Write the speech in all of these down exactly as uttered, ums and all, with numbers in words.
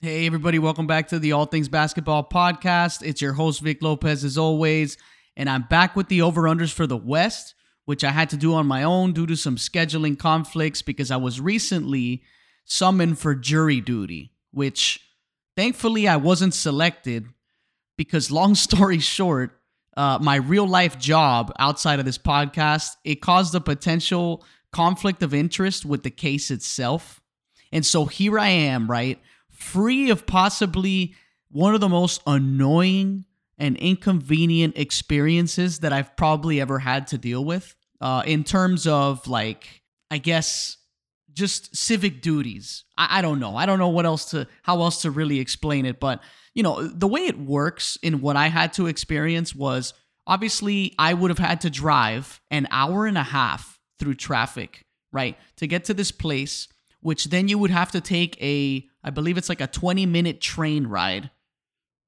Hey everybody, welcome back to the All Things Basketball Podcast. It's your host Vic Lopez as always, and I'm back with the over-unders for the West, which I had to do on my own due to some scheduling conflicts because I was recently summoned for jury duty, which thankfully I wasn't selected because long story short, uh, my real-life job outside of this podcast, it caused a potential conflict of interest with the case itself. And so here I am, right? Free of possibly one of the most annoying and inconvenient experiences that I've probably ever had to deal with uh, in terms of, like, I guess, just civic duties. I, I don't know. I don't know what else to, how else to really explain it. But, you know, the way it works in what I had to experience was, obviously, I would have had to drive an hour and a half through traffic, right, to get to this place, which then you would have to take a, I believe it's like a twenty-minute train ride,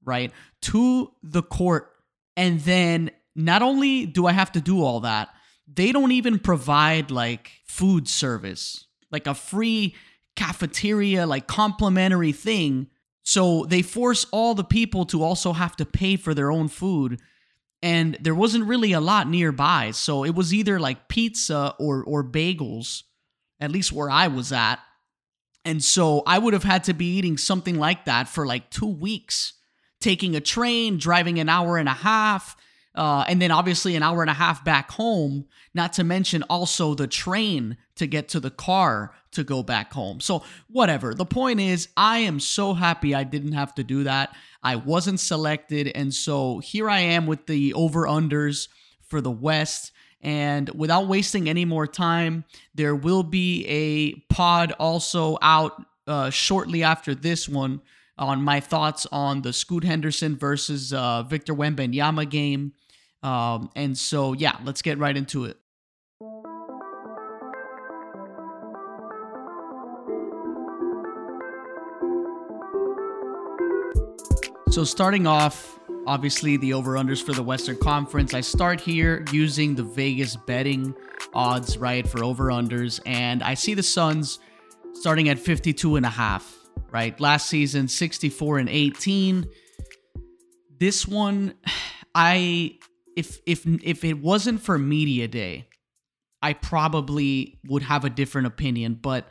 right, to the court. And then not only do I have to do all that, they don't even provide, like, food service, like a free cafeteria, like complimentary thing. So they force all the people to also have to pay for their own food. And there wasn't really a lot nearby. So it was either like pizza or or bagels, at least where I was at. And so I would have had to be eating something like that for like two weeks, taking a train, driving an hour and a half, uh, and then obviously an hour and a half back home, not to mention also the train to get to the car to go back home. So whatever. The point is, I am so happy I didn't have to do that. I wasn't selected. And so here I am with the over-unders for the West. And without wasting any more time, there will be a pod also out uh, shortly after this one on my thoughts on the Scoot Henderson versus uh, Victor Wembanyama game. Um, and so, yeah, let's get right into it. So starting off, obviously, the over-unders for the Western Conference. I start here using the Vegas betting odds, right, for over-unders. And I see the Suns starting at fifty-two and a half, right? Last season, sixty-four and eighteen. This one, I if if if it wasn't for Media Day, I probably would have a different opinion. But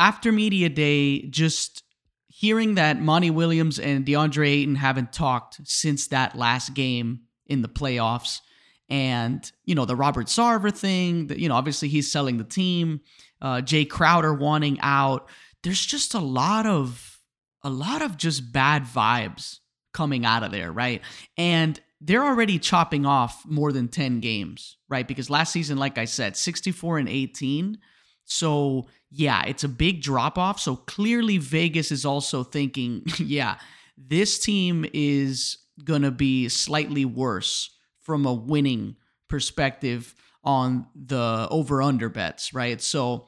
after Media Day, just hearing that Monty Williams and DeAndre Ayton haven't talked since that last game in the playoffs, and, you know, the Robert Sarver thing, that, you know, obviously he's selling the team, uh, Jay Crowder wanting out. There's just a lot of, a lot of just bad vibes coming out of there, right? And they're already chopping off more than ten games, right? Because last season, like I said, sixty-four and eighteen. So yeah, it's a big drop-off. So clearly Vegas is also thinking, yeah, this team is going to be slightly worse from a winning perspective on the over-under bets, right? So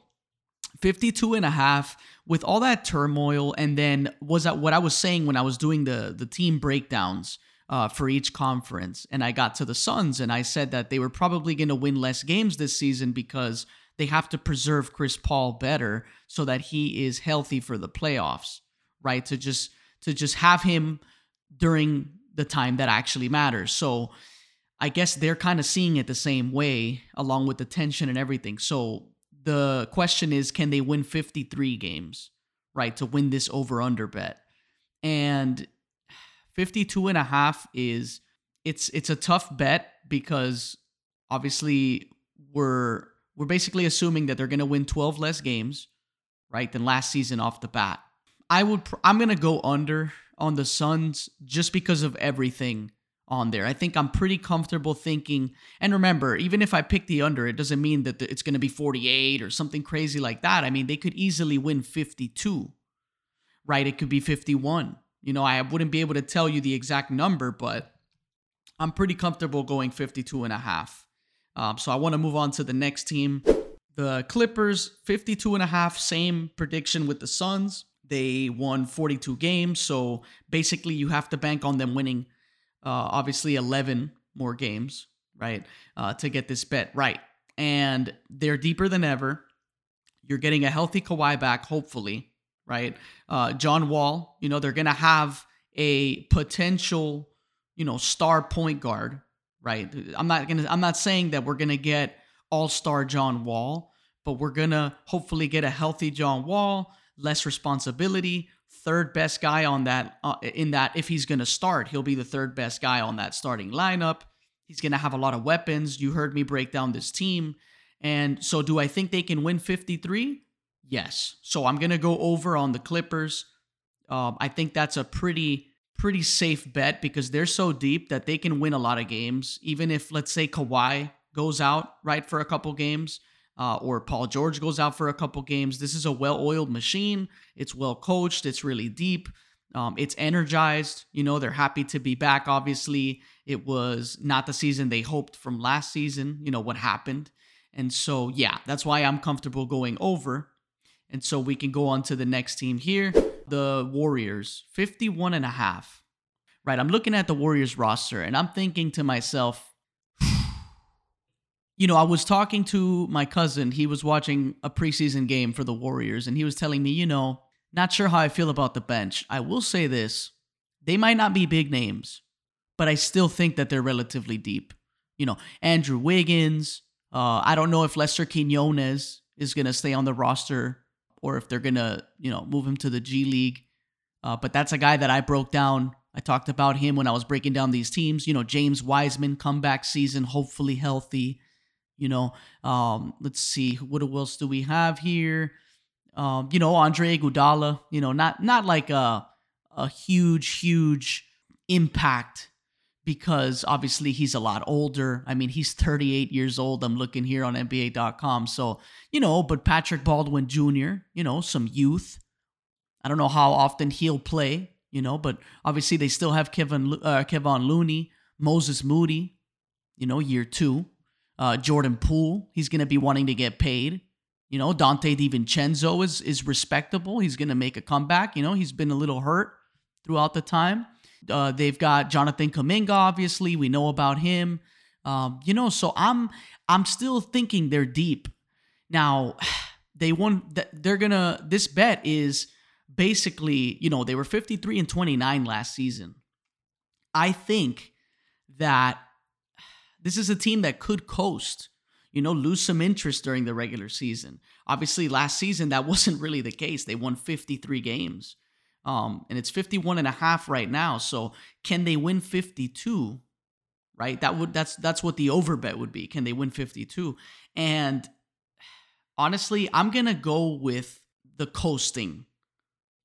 fifty-two and a half with all that turmoil. And then was that what I was saying when I was doing the, the team breakdowns uh, for each conference. And I got to the Suns and I said that they were probably going to win less games this season because they have to preserve Chris Paul better so that he is healthy for the playoffs, right? To just to just have him during the time that actually matters. So I guess they're kind of seeing it the same way, along with the tension and everything. So the question is, can they win fifty-three games, right, to win this over-under bet? And fifty-two and a half is it's it's a tough bet because obviously we're We're basically assuming that they're going to win twelve less games, right, than last season off the bat. I would pr- I'm going to go under on the Suns just because of everything on there. I think I'm pretty comfortable thinking, and remember, even if I pick the under, it doesn't mean that the, it's going to be forty-eight or something crazy like that. I mean, they could easily win fifty-two, right? It could be fifty-one. You know, I wouldn't be able to tell you the exact number, but I'm pretty comfortable going fifty-two and a half. Um, so I want to move on to the next team. The Clippers, fifty-two and a half, same prediction with the Suns. They won forty-two games. So basically you have to bank on them winning, uh, obviously eleven more games, right? Uh, to get this bet right. And they're deeper than ever. You're getting a healthy Kawhi back, hopefully, right? Uh, John Wall, you know, they're going to have a potential, you know, star point guard, right? I'm not going to, I'm not saying that we're going to get all-star John Wall, but we're going to hopefully get a healthy John Wall, less responsibility, third best guy on that, uh, in that, if he's going to start, he'll be the third best guy on that starting lineup. He's going to have a lot of weapons. You heard me break down this team. And so do I think they can win fifty-three? Yes. So I'm going to go over on the Clippers. Um, I think that's a pretty, pretty safe bet because they're so deep that they can win a lot of games. Even if, let's say, Kawhi goes out, right, for a couple games, uh, or Paul George goes out for a couple games, this is a well-oiled machine. It's well-coached. It's really deep. Um, it's energized. You know, they're happy to be back, obviously. It was not the season they hoped from last season, you know, what happened. And so, yeah, that's why I'm comfortable going over. And so we can go on to the next team here, the Warriors, fifty-one and a half. Right, I'm looking at the Warriors roster, and I'm thinking to myself, you know, I was talking to my cousin. He was watching a preseason game for the Warriors, and he was telling me, you know, not sure how I feel about the bench. I will say this, they might not be big names, but I still think that they're relatively deep. You know, Andrew Wiggins. Uh, I don't know if Lester Quiñones is going to stay on the roster or if they're going to, you know, move him to the G League. Uh, but that's a guy that I broke down. I talked about him when I was breaking down these teams. You know, James Wiseman, comeback season, hopefully healthy. You know, um, let's see, what else do we have here? Um, you know, Andre Iguodala, you know, not not like a, a huge, huge impact because obviously he's a lot older. I mean, he's thirty-eight years old. I'm looking here on N B A dot com. So, you know, but Patrick Baldwin Junior, you know, some youth. I don't know how often he'll play, you know, but obviously they still have Kevin uh, Kevon Looney, Moses Moody, you know, year two. Uh, Jordan Poole, he's going to be wanting to get paid. You know, Dante DiVincenzo is is respectable. He's going to make a comeback. You know, he's been a little hurt throughout the time. Uh, they've got Jonathan Kuminga, obviously. We know about him. Um, you know, so I'm I'm still thinking they're deep. Now, they won. They're going to, this bet is basically, you know, they were fifty-three and twenty-nine last season. I think that this is a team that could coast, you know, lose some interest during the regular season. Obviously, last season, that wasn't really the case. They won fifty-three games. Um, and it's fifty-one and a half right now. So can they win fifty-two, right? That would, that's, that's what the over bet would be. Can they win fifty-two? And honestly, I'm going to go with the coasting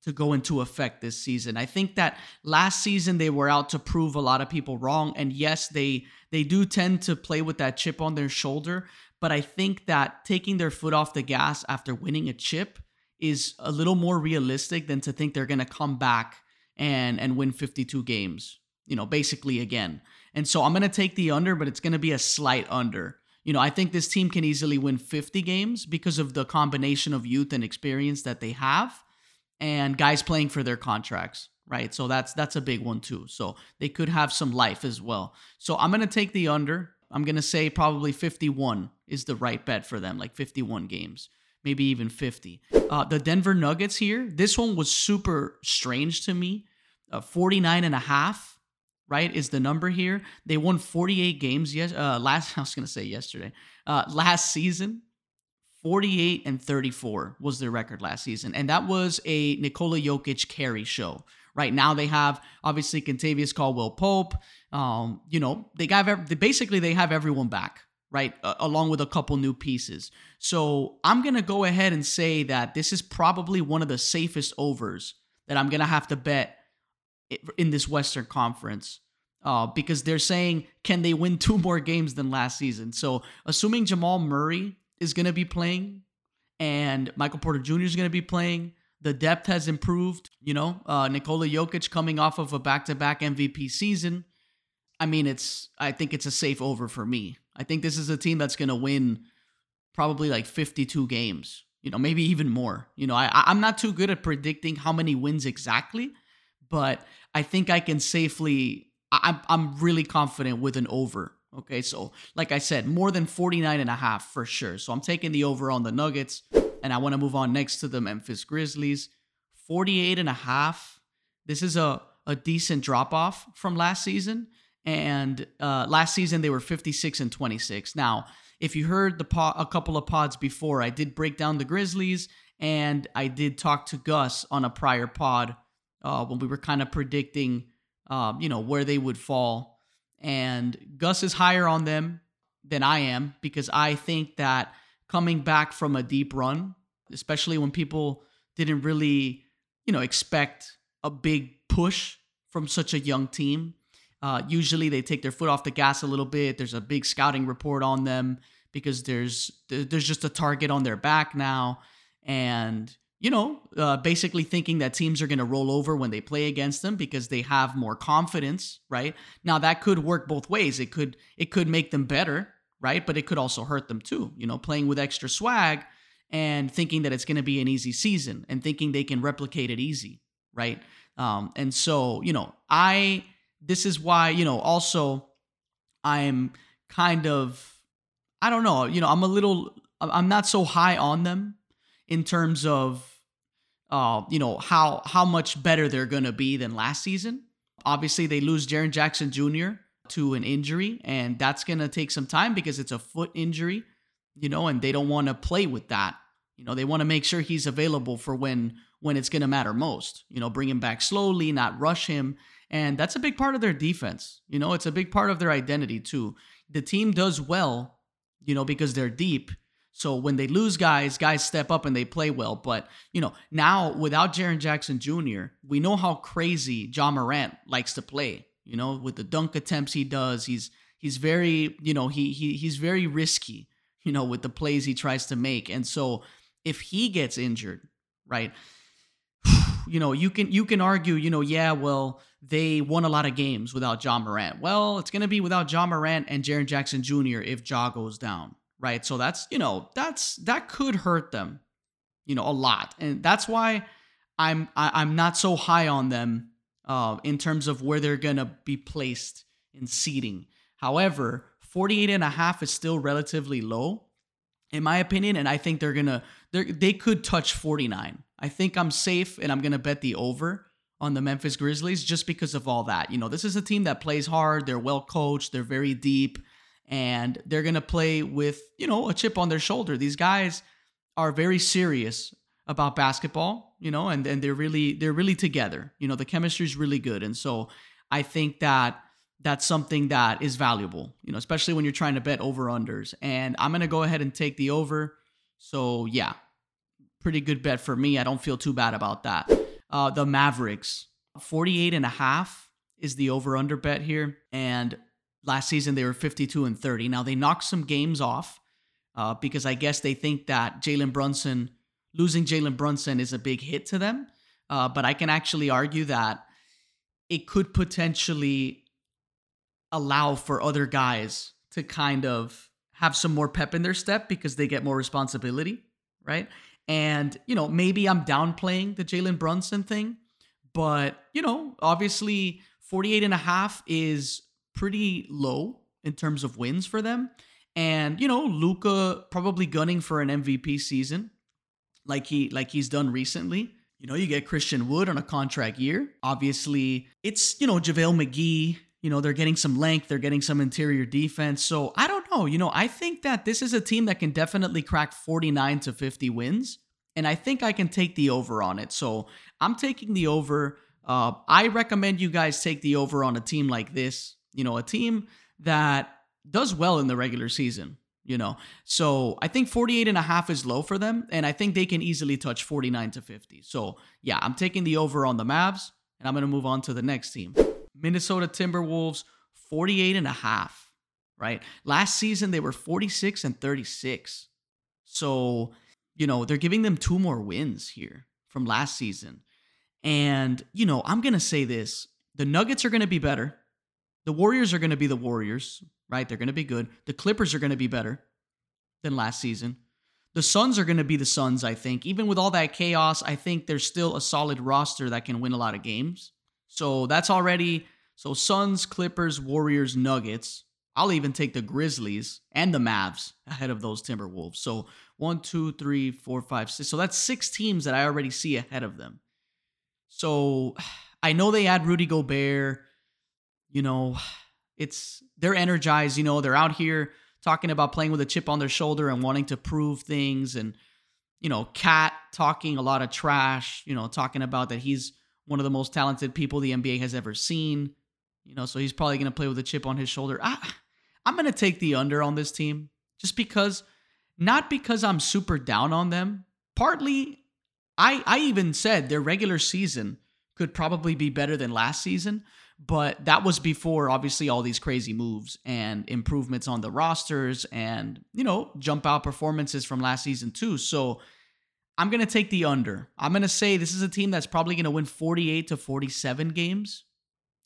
to go into effect this season. I think that last season they were out to prove a lot of people wrong. And yes, they, they do tend to play with that chip on their shoulder, but I think that taking their foot off the gas after winning a chip is a little more realistic than to think they're going to come back and, and win fifty-two games, you know, basically again. And so I'm going to take the under, but it's going to be a slight under. You know, I think this team can easily win fifty games because of the combination of youth and experience that they have and guys playing for their contracts, right? So that's that's a big one too. So they could have some life as well. So I'm going to take the under. I'm going to say probably fifty-one is the right bet for them, like fifty-one games. Maybe even fifty. Uh, the Denver Nuggets here, this one was super strange to me. Uh, forty-nine and a half, right, is the number here. They won forty-eight games yes, uh, last, I was going to say yesterday, uh, last season. forty-eight and thirty-four was their record last season. And that was a Nikola Jokic carry show. Right now they have, obviously, Kentavious Caldwell-Pope. Um, you know, they got, basically they have everyone back, right, uh, along with a couple new pieces. So I'm going to go ahead and say that this is probably one of the safest overs that I'm going to have to bet in this Western Conference uh, because they're saying, can they win two more games than last season? So assuming Jamal Murray is going to be playing and Michael Porter Junior is going to be playing, the depth has improved, you know, uh, Nikola Jokic coming off of a back-to-back M V P season. I mean, it's, I think it's a safe over for me. I think this is a team that's going to win probably like fifty-two games, you know, maybe even more. You know, I, I'm not too good at predicting how many wins exactly, but I think I can safely, I'm, I'm really confident with an over. Okay, so like I said, more than forty-nine and a half for sure. So I'm taking the over on the Nuggets, and I want to move on next to the Memphis Grizzlies, forty-eight and a half. This is a, a decent drop off from last season. And uh, last season, they were fifty-six and twenty-six. Now, if you heard the po- a couple of pods before, I did break down the Grizzlies, and I did talk to Gus on a prior pod uh, when we were kind of predicting, uh, you know, where they would fall. And Gus is higher on them than I am, because I think that coming back from a deep run, especially when people didn't really, you know, expect a big push from such a young team. Uh, usually they take their foot off the gas a little bit. There's a big scouting report on them because there's there's just a target on their back now. And, you know, uh, basically thinking that teams are going to roll over when they play against them because they have more confidence, right? Now, that could work both ways. It could it could make them better, right? But it could also hurt them too, you know, playing with extra swag and thinking that it's going to be an easy season and thinking they can replicate it easy, right? Um, and so, you know, I... This is why, you know, also I'm kind of, I don't know, you know, I'm a little, I'm not so high on them in terms of, uh, you know, how, how much better they're going to be than last season. Obviously, they lose Jaren Jackson Junior to an injury, and that's going to take some time because it's a foot injury, you know, and they don't want to play with that. You know, they want to make sure he's available for when, when it's going to matter most, you know, bring him back slowly, not rush him. And that's a big part of their defense. You know, it's a big part of their identity too. The team does well, you know, because they're deep. So when they lose guys, guys step up and they play well. But, you know, now without Jaren Jackson Junior, we know how crazy Ja Morant likes to play, you know, with the dunk attempts he does. He's he's very, you know, he he he's very risky, you know, with the plays he tries to make. And so if he gets injured, right? You know, you can you can argue, you know, yeah, well, they won a lot of games without Ja Morant. Well, it's going to be without Ja Morant and Jaren Jackson Junior if Ja goes down, right? So that's, you know, that's that could hurt them, you know, a lot. And that's why I'm I, I'm not so high on them uh, in terms of where they're going to be placed in seeding. However, forty-eight and a half is still relatively low, in my opinion, and I think they're going to, they could touch forty-nine. I think I'm safe, and I'm going to bet the over on the Memphis Grizzlies just because of all that. You know, this is a team that plays hard. They're well coached. They're very deep, and they're going to play with, you know, a chip on their shoulder. These guys are very serious about basketball, you know, and, and they're really they're really together. You know, the chemistry is really good, and so I think that that's something that is valuable, you know, especially when you're trying to bet over-unders. And I'm going to go ahead and take the over. So, yeah. Pretty good bet for me. I don't feel too bad about that. Uh, the Mavericks, forty-eight and a half is the over-under bet here. And last season, they were fifty-two and thirty. Now, they knocked some games off uh, because I guess they think that Jalen Brunson, losing Jalen Brunson is a big hit to them. Uh, but I can actually argue that it could potentially allow for other guys to kind of have some more pep in their step because they get more responsibility, right? And, you know, maybe I'm downplaying the Jalen Brunson thing, but, you know, obviously forty-eight and a half is pretty low in terms of wins for them. And, you know, Luka probably gunning for an M V P season like he like he's done recently. You know, you get Christian Wood on a contract year. Obviously, it's, you know, JaVale McGee. You know, they're getting some length. They're getting some interior defense. So I don't know. You know, I think that this is a team that can definitely crack forty-nine to fifty wins. And I think I can take the over on it. So I'm taking the over. Uh, I recommend you guys take the over on a team like this. You know, a team that does well in the regular season, you know. So I think forty-eight and a half is low for them. And I think they can easily touch forty-nine to fifty. So yeah, I'm taking the over on the Mavs. And I'm going to move on to the next team. Minnesota Timberwolves, forty-eight and a half, right? Last season, they were forty-six and thirty-six. So, you know, they're giving them two more wins here from last season. And, you know, I'm going to say this. The Nuggets are going to be better. The Warriors are going to be the Warriors, right? They're going to be good. The Clippers are going to be better than last season. The Suns are going to be the Suns, I think. Even with all that chaos, I think there's still a solid roster that can win a lot of games. So that's already, so Suns, Clippers, Warriors, Nuggets. I'll even take the Grizzlies and the Mavs ahead of those Timberwolves. So one, two, three, four, five, six. So that's six teams that I already see ahead of them. So I know they had Rudy Gobert. You know, it's they're energized. You know, they're out here talking about playing with a chip on their shoulder and wanting to prove things. And, you know, Cat talking a lot of trash, you know, talking about that he's one of the most talented people the N B A has ever seen. You know, so he's probably going to play with a chip on his shoulder. I, I'm going to take the under on this team just because, not because I'm super down on them. Partly, I, I even said their regular season could probably be better than last season, but that was before, obviously, all these crazy moves and improvements on the rosters and, you know, jump out performances from last season too. So I'm going to take the under. I'm going to say this is a team that's probably going to win forty-eight to forty-seven games,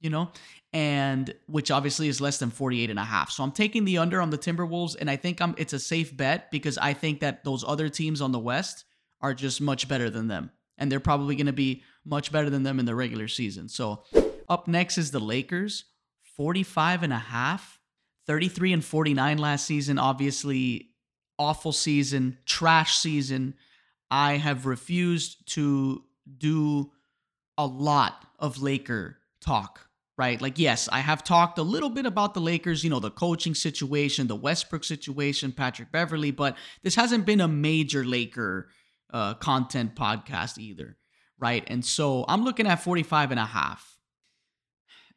you know, and which obviously is less than forty-eight and a half. So I'm taking the under on the Timberwolves, and I think I'm it's a safe bet because I think that those other teams on the West are just much better than them, and they're probably going to be much better than them in the regular season. So up next is the Lakers, forty-five and a half, thirty-three and forty-nine last season, obviously awful season, trash season. I have refused to do a lot of Laker talk, right? Like, yes, I have talked a little bit about the Lakers, you know, the coaching situation, the Westbrook situation, Patrick Beverley, but this hasn't been a major Laker uh, content podcast either, right? And so I'm looking at forty-five and a half.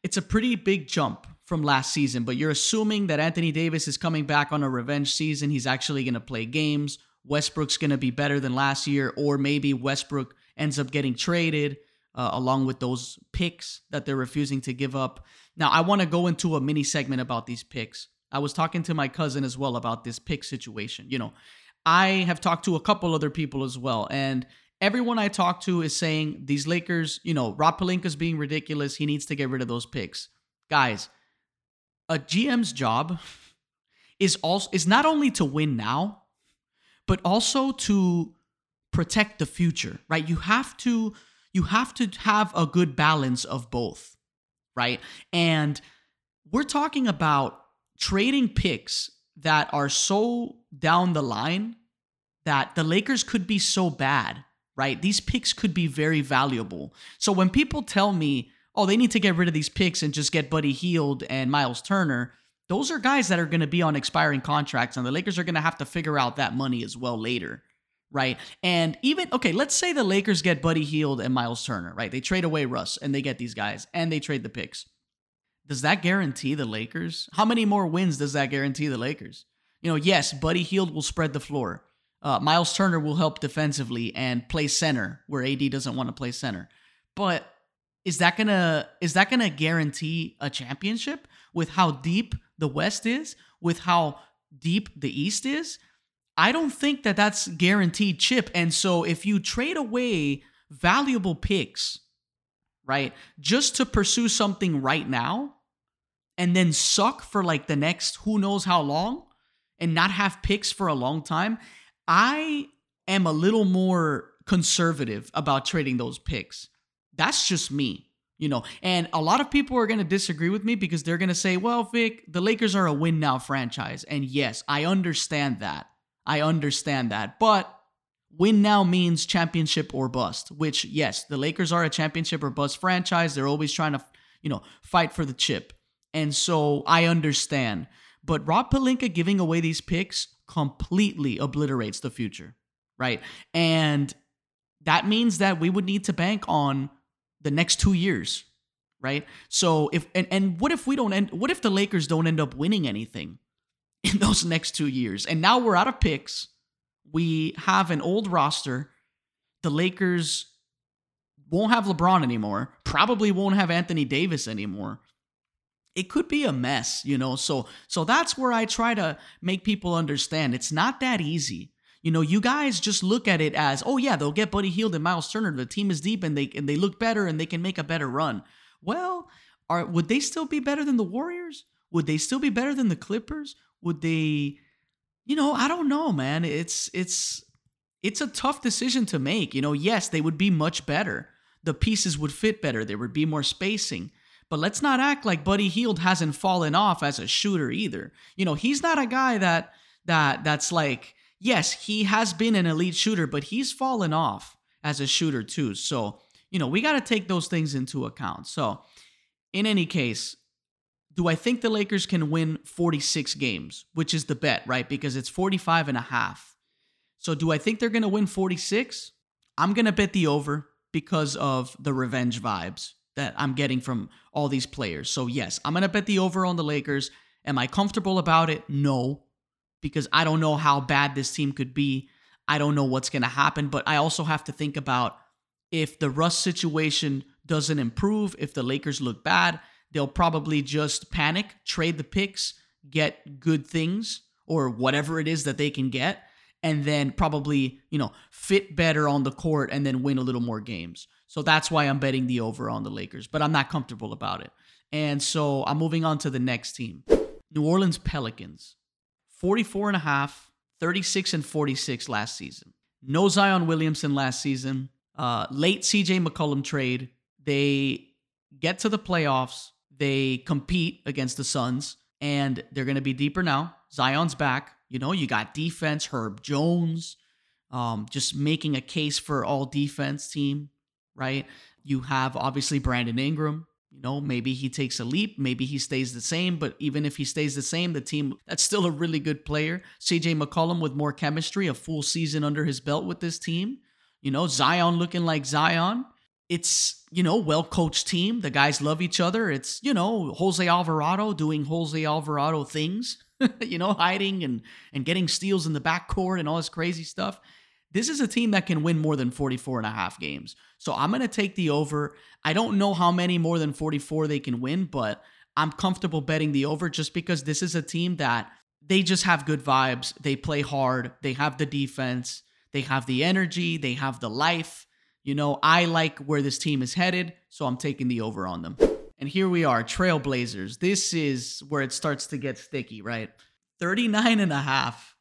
It's a pretty big jump from last season, but you're assuming that Anthony Davis is coming back on a revenge season. He's actually going to play games. Westbrook's going to be better than last year, or maybe Westbrook ends up getting traded uh, along with those picks that they're refusing to give up. Now, I want to go into a mini segment about these picks. I was talking to my cousin as well about this pick situation. You know, I have talked to a couple other people as well, and everyone I talk to is saying these Lakers, you know, Rob Pelinka's being ridiculous. He needs to get rid of those picks. Guys, a G M's job is also is not only to win now, but also to protect the future, right? You have to you have to have a good balance of both, right? And we're talking about trading picks that are so down the line that the Lakers could be so bad, right? These picks could be very valuable. So when people tell me, oh, they need to get rid of these picks and just get Buddy Hield and Miles Turner, those are guys that are going to be on expiring contracts, and the Lakers are going to have to figure out that money as well later, right? And even, okay, let's say the Lakers get Buddy Hield and Miles Turner, right? They trade away Russ, and they get these guys, and they trade the picks. Does that guarantee the Lakers? How many more wins does that guarantee the Lakers? You know, yes, Buddy Hield will spread the floor. Uh, Miles Turner will help defensively and play center where A D doesn't want to play center. But is that gonna is that gonna guarantee a championship with how deep the West is, with how deep the East is? I don't think that that's guaranteed, Chip. And so if you trade away valuable picks, right, just to pursue something right now and then suck for like the next who knows how long and not have picks for a long time, I am a little more conservative about trading those picks. That's just me, you know, and a lot of people are going to disagree with me because they're going to say, well, Vic, the Lakers are a win now franchise. And yes, I understand that. I understand that. But win now means championship or bust, which yes, the Lakers are a championship or bust franchise. They're always trying to, you know, fight for the chip. And so I understand. But Rob Pelinka giving away these picks completely obliterates the future, right? And that means that we would need to bank on the next two years, right? So if and, and what if we don't end? What if the Lakers don't end up winning anything in those next two years? And now we're out of picks. We have an old roster. The Lakers won't have LeBron anymore. Probably won't have Anthony Davis anymore. It could be a mess, you know, so so that's where I try to make people understand. It's not that easy. You know, you guys just look at it as, oh, yeah, they'll get Buddy Hield and Miles Turner. The team is deep and they and they look better and they can make a better run. Well, are would they still be better than the Warriors? Would they still be better than the Clippers? Would they, you know, I don't know, man. It's it's it's a tough decision to make. You know, yes, they would be much better. The pieces would fit better. There would be more spacing. But let's not act like Buddy Hield hasn't fallen off as a shooter either. You know, he's not a guy that that that's like, yes, he has been an elite shooter, but he's fallen off as a shooter too. So you know, we got to take those things into account. So in any case, do I think the Lakers can win forty-six games, which is the bet, right? Because it's forty-five and a half. So do I think they're going to win forty-six? I'm going to bet the over because of the revenge vibes that I'm getting from all these players. So yes, I'm going to bet the over on the Lakers. Am I comfortable about it? No, because I don't know how bad this team could be. I don't know what's going to happen, but I also have to think about if the Russ situation doesn't improve, if the Lakers look bad, they'll probably just panic, trade the picks, get good things or whatever it is that they can get, and then probably, you know, fit better on the court and then win a little more games. So that's why I'm betting the over on the Lakers, but I'm not comfortable about it. And so I'm moving on to the next team. New Orleans Pelicans, forty-four and a half, thirty-six and forty-six last season. No Zion Williamson last season. Uh, late C J McCollum trade. They get to the playoffs. They compete against the Suns, and they're going to be deeper now. Zion's back. You know, you got defense, Herb Jones, um, just making a case for all defense team, right? You have obviously Brandon Ingram. You know, maybe he takes a leap. Maybe he stays the same. But even if he stays the same, the team, that's still a really good player. C J McCollum with more chemistry, a full season under his belt with this team. You know, Zion looking like Zion. It's, you know, well-coached team. The guys love each other. It's, you know, Jose Alvarado doing Jose Alvarado things, you know, hiding and, and getting steals in the backcourt and all this crazy stuff. This is a team that can win more than forty-four and a half games. So I'm going to take the over. I don't know how many more than forty-four they can win, but I'm comfortable betting the over just because this is a team that they just have good vibes. They play hard. They have the defense. They have the energy. They have the life. You know, I like where this team is headed, so I'm taking the over on them. And here we are, Trailblazers. This is where it starts to get sticky, right? thirty-nine and a half.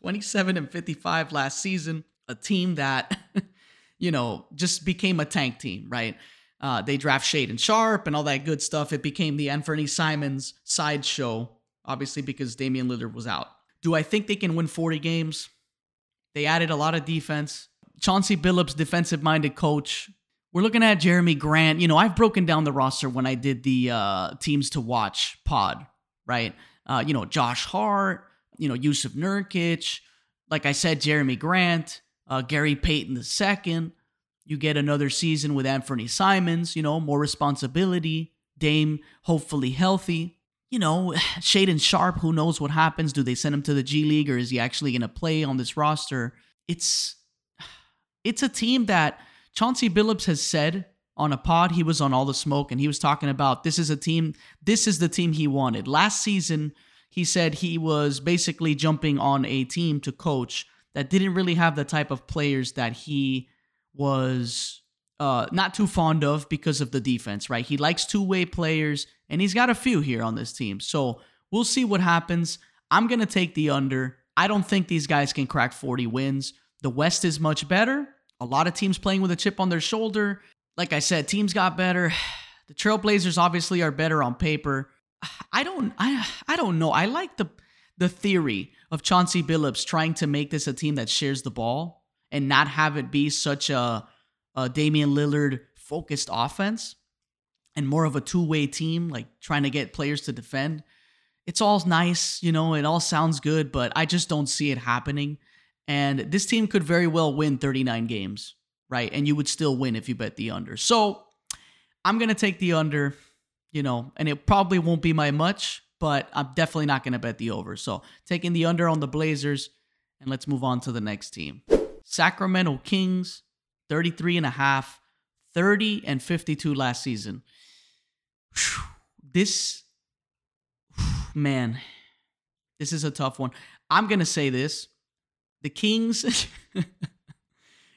twenty-seven and fifty-five last season, a team that, you know, just became a tank team, right? Uh, they draft Shaedon Sharpe and all that good stuff. It became the Anthony Simons sideshow, obviously, because Damian Lillard was out. Do I think they can win forty games? They added a lot of defense. Chauncey Billups, defensive-minded coach. We're looking at Jeremy Grant. You know, I've broken down the roster when I did the uh, teams to watch pod, right? Uh, you know, Josh Hart. You know, Yusuf Nurkic, like I said, Jeremy Grant, uh, Gary Payton the second. You get another season with Anthony Simons, you know, more responsibility. Dame, hopefully healthy. You know, Shaedon Sharpe, who knows what happens? Do they send him to the G League or is he actually going to play on this roster? It's, it's a team that Chauncey Billups has said on a pod. He was on All the Smoke and he was talking about this is a team, this is the team he wanted. Last season, he said he was basically jumping on a team to coach that didn't really have the type of players that he was uh, not too fond of because of the defense, right? He likes two-way players, and he's got a few here on this team. So we'll see what happens. I'm going to take the under. I don't think these guys can crack forty wins. The West is much better. A lot of teams playing with a chip on their shoulder. Like I said, teams got better. The Trailblazers obviously are better on paper. I don't I I don't know. I like the the theory of Chauncey Billups trying to make this a team that shares the ball and not have it be such a, a Damian Lillard focused offense and more of a two-way team, like trying to get players to defend. It's all nice, you know, it all sounds good, but I just don't see it happening. And this team could very well win thirty-nine games, right? And you would still win if you bet the under. So I'm going to take the under. You know, and it probably won't be my much, but I'm definitely not going to bet the over. So taking the under on the Blazers, and let's move on to the next team. Sacramento Kings, thirty-three and a half, thirty and fifty-two last season. Whew, this, whew, man, this is a tough one. I'm going to say this. The Kings,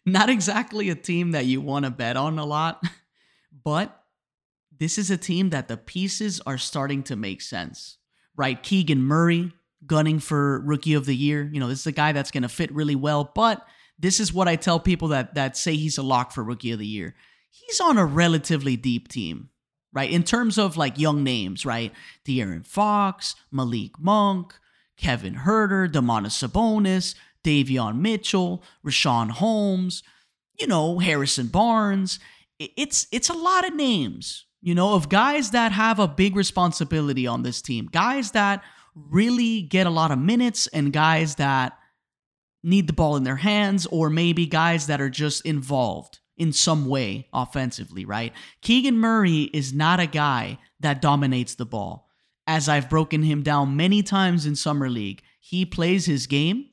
not exactly a team that you want to bet on a lot, but this is a team that the pieces are starting to make sense, right? Keegan Murray gunning for Rookie of the Year. You know, this is a guy that's going to fit really well, but this is what I tell people that that say he's a lock for Rookie of the Year. He's on a relatively deep team, right? In terms of like young names, right? De'Aaron Fox, Malik Monk, Kevin Huerter, Domantas Sabonis, Davion Mitchell, Richaun Holmes, you know, Harrison Barnes. It's it's a lot of names, you know, of guys that have a big responsibility on this team. Guys that really get a lot of minutes and guys that need the ball in their hands, or maybe guys that are just involved in some way offensively, right? Keegan Murray is not a guy that dominates the ball. As I've broken him down many times in Summer League, he plays his game.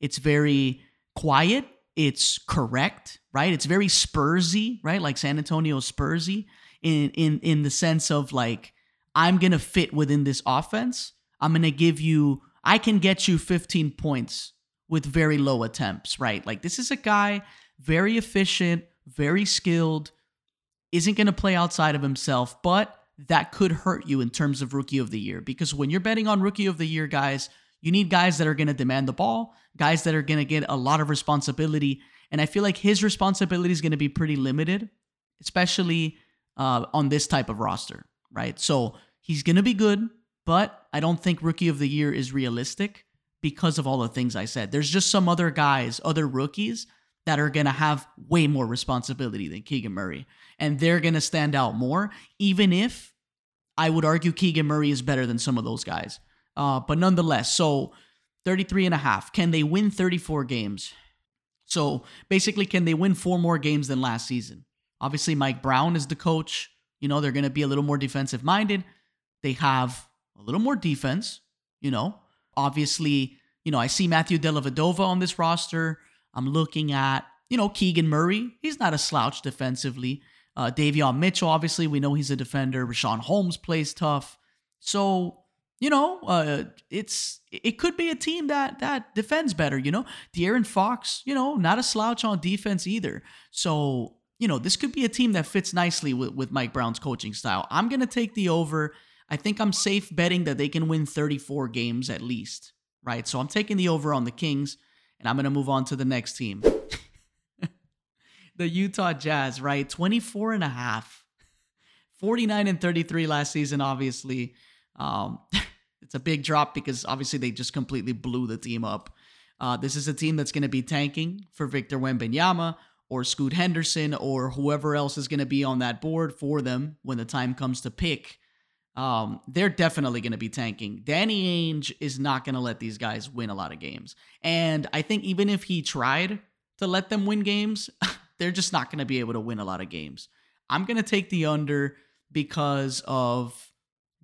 It's very quiet. It's correct, right? It's very Spursy, right? Like San Antonio Spursy in, in, in the sense of like, I'm going to fit within this offense. I'm going to give you, I can get you fifteen points with very low attempts, right? Like this is a guy very efficient, very skilled, isn't going to play outside of himself, but that could hurt you in terms of Rookie of the Year, because when you're betting on Rookie of the Year guys, you need guys that are going to demand the ball, guys that are going to get a lot of responsibility, and I feel like his responsibility is going to be pretty limited, especially uh, on this type of roster, right? So he's going to be good, but I don't think Rookie of the Year is realistic because of all the things I said. There's just some other guys, other rookies, that are going to have way more responsibility than Keegan Murray. And they're going to stand out more, even if I would argue Keegan Murray is better than some of those guys. Uh, but nonetheless, so thirty-three and a half. Can they win thirty-four games? So basically, can they win four more games than last season? Obviously, Mike Brown is the coach. You know, they're going to be a little more defensive-minded. They have a little more defense, you know. Obviously, you know, I see Matthew Dellavedova on this roster. I'm looking at, you know, Keegan Murray. He's not a slouch defensively. Uh, Davion Mitchell, obviously, we know he's a defender. Richaun Holmes plays tough. So, you know, uh, it's it could be a team that that defends better, you know. De'Aaron Fox, you know, not a slouch on defense either. So, you know, this could be a team that fits nicely with, with Mike Brown's coaching style. I'm going to take the over. I think I'm safe betting that they can win thirty-four games at least, right? So I'm taking the over on the Kings. And I'm going to move on to the next team. The Utah Jazz, right? twenty-four and a half. forty-nine and thirty-three last season, obviously. Um, it's a big drop because obviously they just completely blew the team up. Uh, this is a team that's going to be tanking for Victor Wembanyama or Scoot Henderson or whoever else is going to be on that board for them when the time comes to pick. Um, they're definitely going to be tanking. Danny Ainge is not going to let these guys win a lot of games. And I think even if he tried to let them win games, they're just not going to be able to win a lot of games. I'm going to take the under because of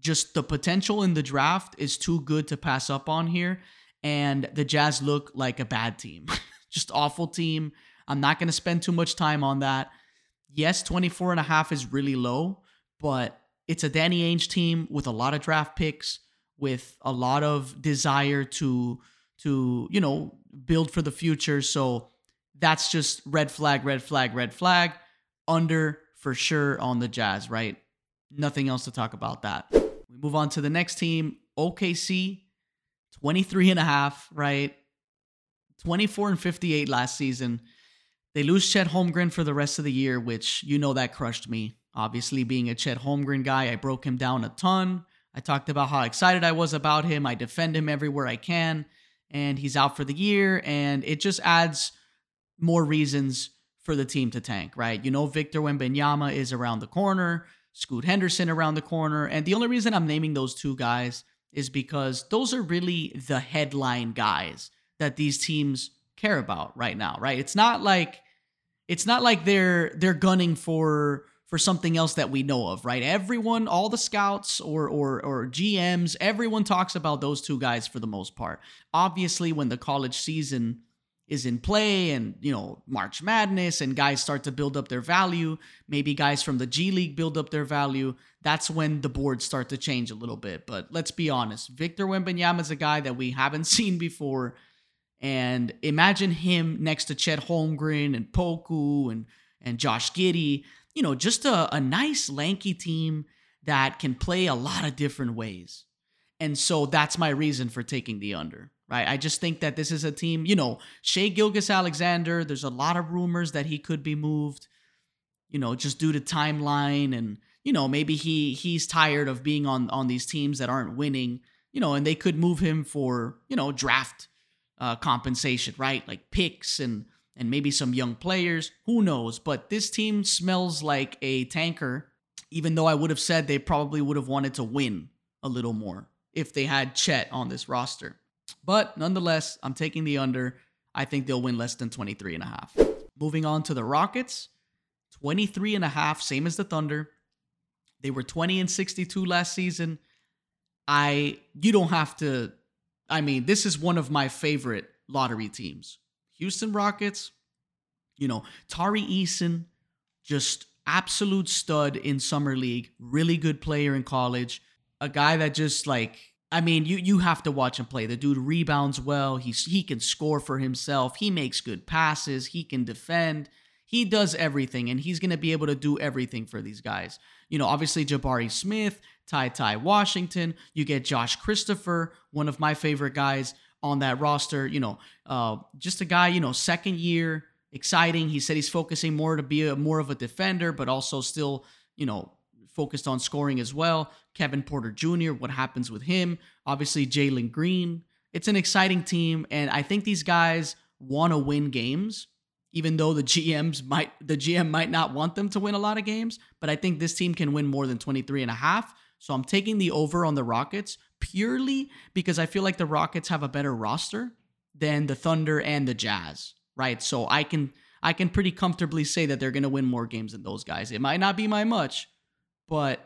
just the potential in the draft is too good to pass up on here. And the Jazz look like a bad team, just awful team. I'm not going to spend too much time on that. Yes, twenty-four and a half is really low, but it's a Danny Ainge team with a lot of draft picks, with a lot of desire to, to you know, build for the future. So that's just red flag, red flag, red flag. Under for sure on the Jazz, right? Nothing else to talk about that. We move on to the next team, O K C, twenty-three and a half, right? twenty-four and fifty-eight last season. They lose Chet Holmgren for the rest of the year, which, you know, that crushed me. Obviously, being a Chet Holmgren guy, I broke him down a ton. I talked about how excited I was about him. I defend him everywhere I can, and he's out for the year, and it just adds more reasons for the team to tank, right? You know, Victor Wembanyama is around the corner, Scoot Henderson around the corner, and the only reason I'm naming those two guys is because those are really the headline guys that these teams care about right now, right? It's not like it's not like they're they're gunning for for something else that we know of, right? Everyone, all the scouts or, or or G Ms, everyone talks about those two guys for the most part. Obviously, when the college season is in play and, you know, March Madness and guys start to build up their value, maybe guys from the G League build up their value, that's when the boards start to change a little bit. But let's be honest, Victor Wembanyama is a guy that we haven't seen before. And imagine him next to Chet Holmgren and Poku and, and Josh Giddey. You know, just a, a nice lanky team that can play a lot of different ways. And so that's my reason for taking the under, right? I just think that this is a team, you know, Shai Gilgeous-Alexander, there's a lot of rumors that he could be moved, you know, just due to timeline. And, you know, maybe he he's tired of being on, on these teams that aren't winning, you know, and they could move him for, you know, draft uh, compensation, right? Like picks and, and maybe some young players. Who knows? But this team smells like a tanker, even though I would have said they probably would have wanted to win a little more if they had Chet on this roster. But nonetheless, I'm taking the under. I think they'll win less than twenty-three and a half. Moving on to the Rockets, twenty-three and a half, same as the Thunder. They were twenty and sixty-two last season. I, you don't have to, I mean, this is one of my favorite lottery teams. Houston Rockets, you know, Tari Eason, just absolute stud in summer league, really good player in college, a guy that just like, I mean, you you have to watch him play. The dude rebounds well. He's, he can score for himself. He makes good passes. He can defend. He does everything, and he's going to be able to do everything for these guys. You know, obviously Jabari Smith, Ty Ty Washington. You get Josh Christopher, one of my favorite guys on that roster. You know, uh, just a guy, you know, second year, exciting. He said he's focusing more to be a, more of a defender, but also still, you know, focused on scoring as well. Kevin Porter Junior, what happens with him? Obviously, Jalen Green. It's an exciting team, and I think these guys want to win games, even though the G Ms might the G M might not want them to win a lot of games, but I think this team can win more than twenty-three and a half. So I'm taking the over on the Rockets purely because I feel like the Rockets have a better roster than the Thunder and the Jazz, right? So I can I can pretty comfortably say that they're going to win more games than those guys. It might not be my much, but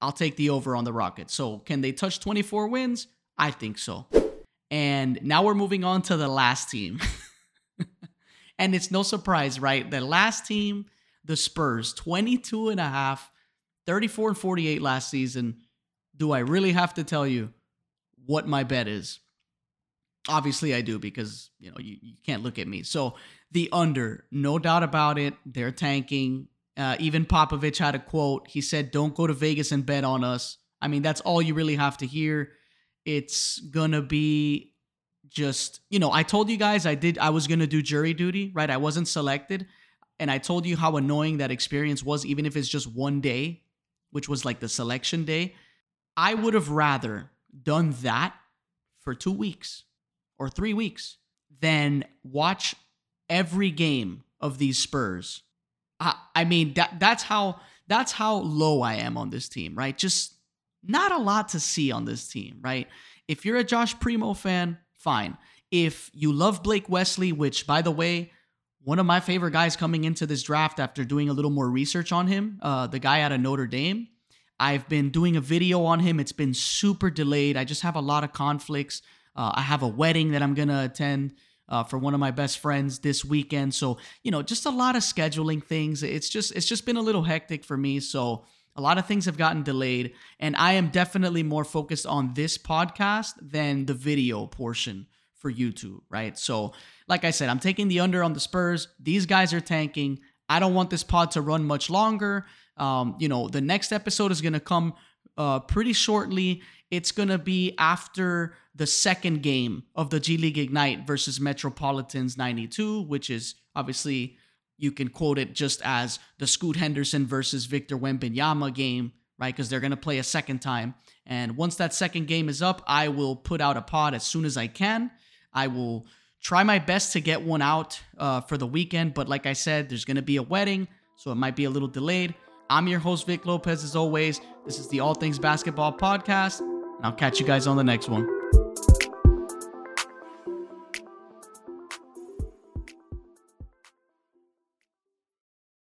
I'll take the over on the Rockets. So can they touch twenty-four wins? I think so. And now we're moving on to the last team. And it's no surprise, right? The last team, the Spurs, twenty-two and a half, thirty-four and forty-eight last season. Do I really have to tell you what my bet is? Obviously I do, because, you know, you, you can't look at me. So the under, no doubt about it. They're tanking. Uh, even Popovich had a quote. He said, "Don't go to Vegas and bet on us." I mean, that's all you really have to hear. It's going to be just, you know, I told you guys I did. I was going to do jury duty, right? I wasn't selected. And I told you how annoying that experience was, even if it's just one day, which was like the selection day. I would have rather done that for two weeks or three weeks than watch every game of these Spurs. I mean, that that's how that's how low I am on this team, right? Just not a lot to see on this team, right? If you're a Josh Primo fan, fine. If you love Blake Wesley, which, by the way, one of my favorite guys coming into this draft after doing a little more research on him, uh, the guy out of Notre Dame, I've been doing a video on him. It's been super delayed. I just have a lot of conflicts. Uh, I have a wedding that I'm going to attend Uh, for one of my best friends this weekend. So, you know, just a lot of scheduling things. It's just, it's just been a little hectic for me. So a lot of things have gotten delayed, and I am definitely more focused on this podcast than the video portion for YouTube, right? So like I said, I'm taking the under on the Spurs. These guys are tanking. I don't want this pod to run much longer. Um, you know, the next episode is going to come uh, pretty shortly. It's going to be after the second game of the G League Ignite versus Metropolitans ninety-two, which is obviously, you can quote it just as the Scoot Henderson versus Victor Wembanyama game, right? Because they're going to play a second time. And once that second game is up, I will put out a pod as soon as I can. I will try my best to get one out uh, for the weekend. But like I said, there's going to be a wedding, so it might be a little delayed. I'm your host, Vic Lopez, as always. This is the All Things Basketball Podcast, and I'll catch you guys on the next one.